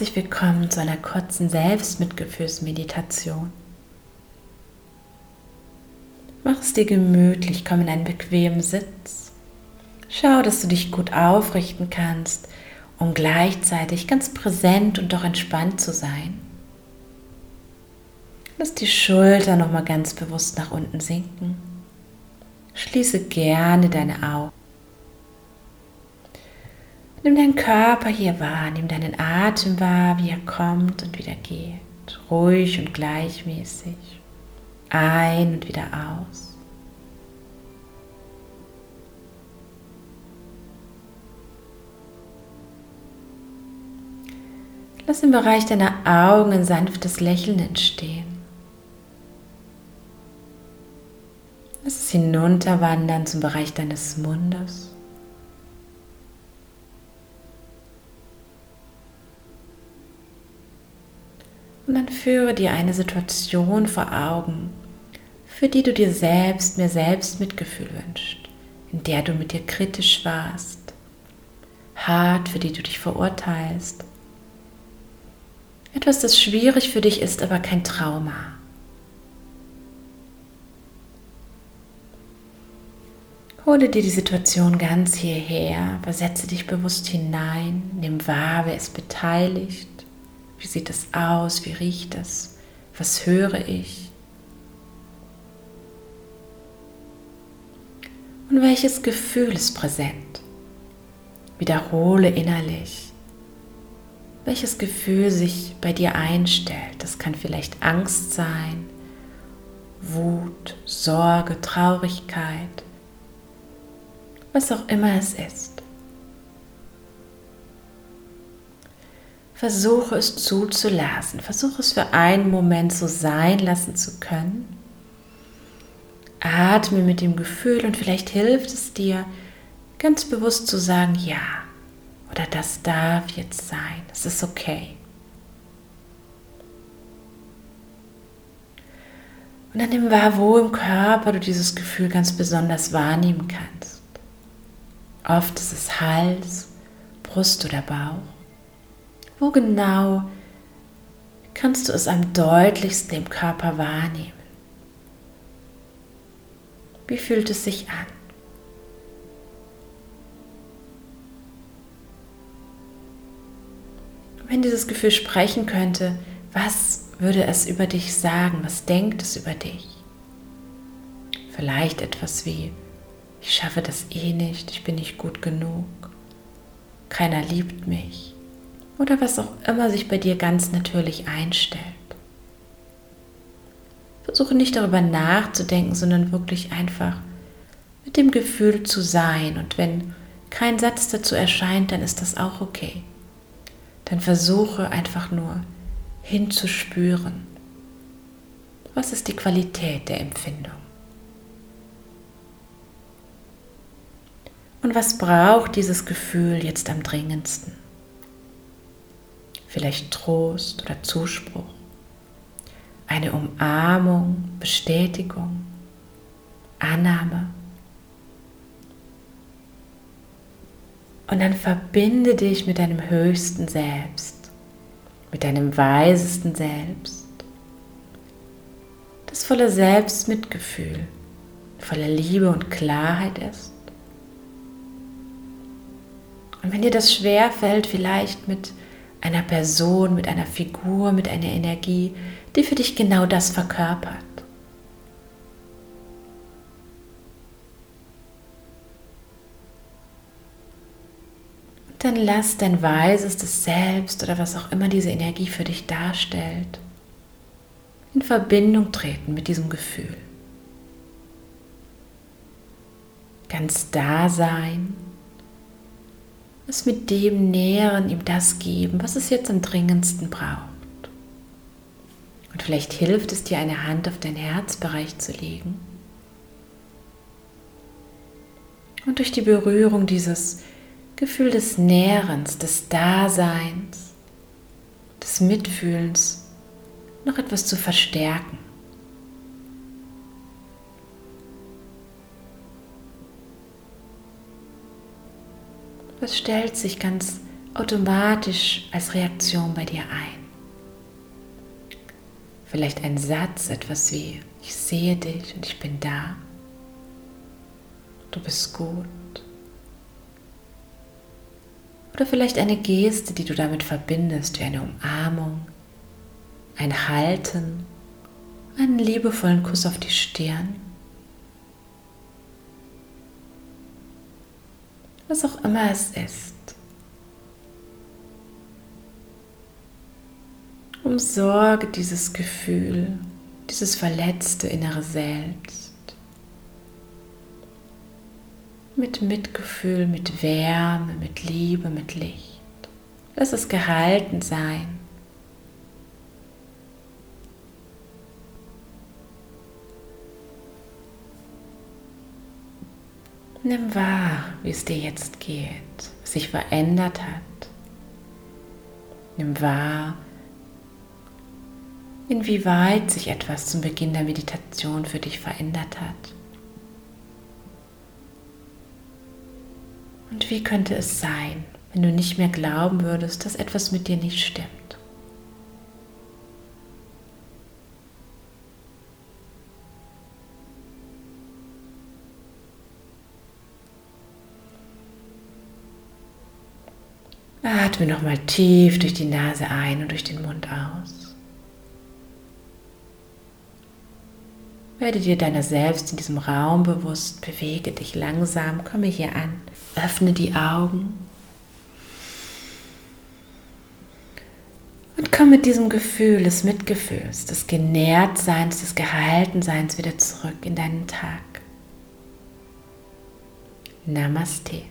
herzlich willkommen zu einer kurzen Selbstmitgefühlsmeditation. Mach es dir gemütlich, komm in einen bequemen Sitz. Schau, dass du dich gut aufrichten kannst, um gleichzeitig ganz präsent und doch entspannt zu sein. Lass die Schultern nochmal ganz bewusst nach unten sinken. Schließe gerne deine Augen. Nimm deinen Körper hier wahr, nimm deinen Atem wahr, wie er kommt und wieder geht. Ruhig und gleichmäßig. Ein und wieder aus. Lass im Bereich deiner Augen ein sanftes Lächeln entstehen. Lass es hinunterwandern zum Bereich deines Mundes. Und dann führe dir eine Situation vor Augen, für die du dir selbst mehr Selbstmitgefühl wünschst, in der du mit dir kritisch warst, hart, für die du dich verurteilst. Etwas, das schwierig für dich ist, aber kein Trauma. Hole dir die Situation ganz hierher, versetze dich bewusst hinein, nimm wahr, wer ist beteiligt. Wie sieht es aus? Wie riecht es? Was höre ich? Und welches Gefühl ist präsent? Wiederhole innerlich, welches Gefühl sich bei dir einstellt. Das kann vielleicht Angst sein, Wut, Sorge, Traurigkeit, was auch immer es ist. Versuche es zuzulassen, versuche es für einen Moment so sein lassen zu können. Atme mit dem Gefühl und vielleicht hilft es dir, ganz bewusst zu sagen, ja, oder das darf jetzt sein, es ist okay. Und dann nimm wahr, wo im Körper du dieses Gefühl ganz besonders wahrnehmen kannst. Oft ist es Hals, Brust oder Bauch. Wo genau kannst du es am deutlichsten im Körper wahrnehmen? Wie fühlt es sich an? Wenn dieses Gefühl sprechen könnte, was würde es über dich sagen? Was denkt es über dich? Vielleicht etwas wie, ich schaffe das eh nicht, ich bin nicht gut genug, keiner liebt mich. Oder was auch immer sich bei dir ganz natürlich einstellt. Versuche nicht darüber nachzudenken, sondern wirklich einfach mit dem Gefühl zu sein. Und wenn kein Satz dazu erscheint, dann ist das auch okay. Dann versuche einfach nur hinzuspüren. Was ist die Qualität der Empfindung? Und was braucht dieses Gefühl jetzt am dringendsten? Vielleicht Trost oder Zuspruch, eine Umarmung, Bestätigung, Annahme. Und dann verbinde dich mit deinem höchsten Selbst, mit deinem weisesten Selbst. Das voller Selbstmitgefühl, voller Liebe und Klarheit ist. Und wenn dir das schwerfällt, vielleicht mit einer Person, mit einer Figur, mit einer Energie, die für dich genau das verkörpert. Und dann lass dein weisestes Selbst oder was auch immer diese Energie für dich darstellt, in Verbindung treten mit diesem Gefühl. Ganz da sein. Es mit dem Näheren, ihm das geben, was es jetzt am dringendsten braucht. Und vielleicht hilft es dir, eine Hand auf deinen Herzbereich zu legen. Und durch die Berührung dieses Gefühl des Nährens, des Daseins, des Mitfühlens noch etwas zu verstärken. Es stellt sich ganz automatisch als Reaktion bei dir ein. Vielleicht ein Satz, etwas wie, ich sehe dich und ich bin da. Du bist gut. Oder vielleicht eine Geste, die du damit verbindest, wie eine Umarmung, ein Halten, einen liebevollen Kuss auf die Stirn. Was auch immer es ist. Umsorge dieses Gefühl, dieses verletzte innere Selbst. Mit Mitgefühl, mit Wärme, mit Liebe, mit Licht. Lass es gehalten sein. Nimm wahr, wie es dir jetzt geht, was sich verändert hat. Nimm wahr, inwieweit sich etwas zum Beginn der Meditation für dich verändert hat. Und wie könnte es sein, wenn du nicht mehr glauben würdest, dass etwas mit dir nicht stimmt? Atme nochmal tief durch die Nase ein und durch den Mund aus. Werde dir deiner selbst in diesem Raum bewusst, bewege dich langsam, komme hier an, öffne die Augen und komm mit diesem Gefühl des Mitgefühls, des Genährtseins, des Gehaltenseins wieder zurück in deinen Tag. Namaste.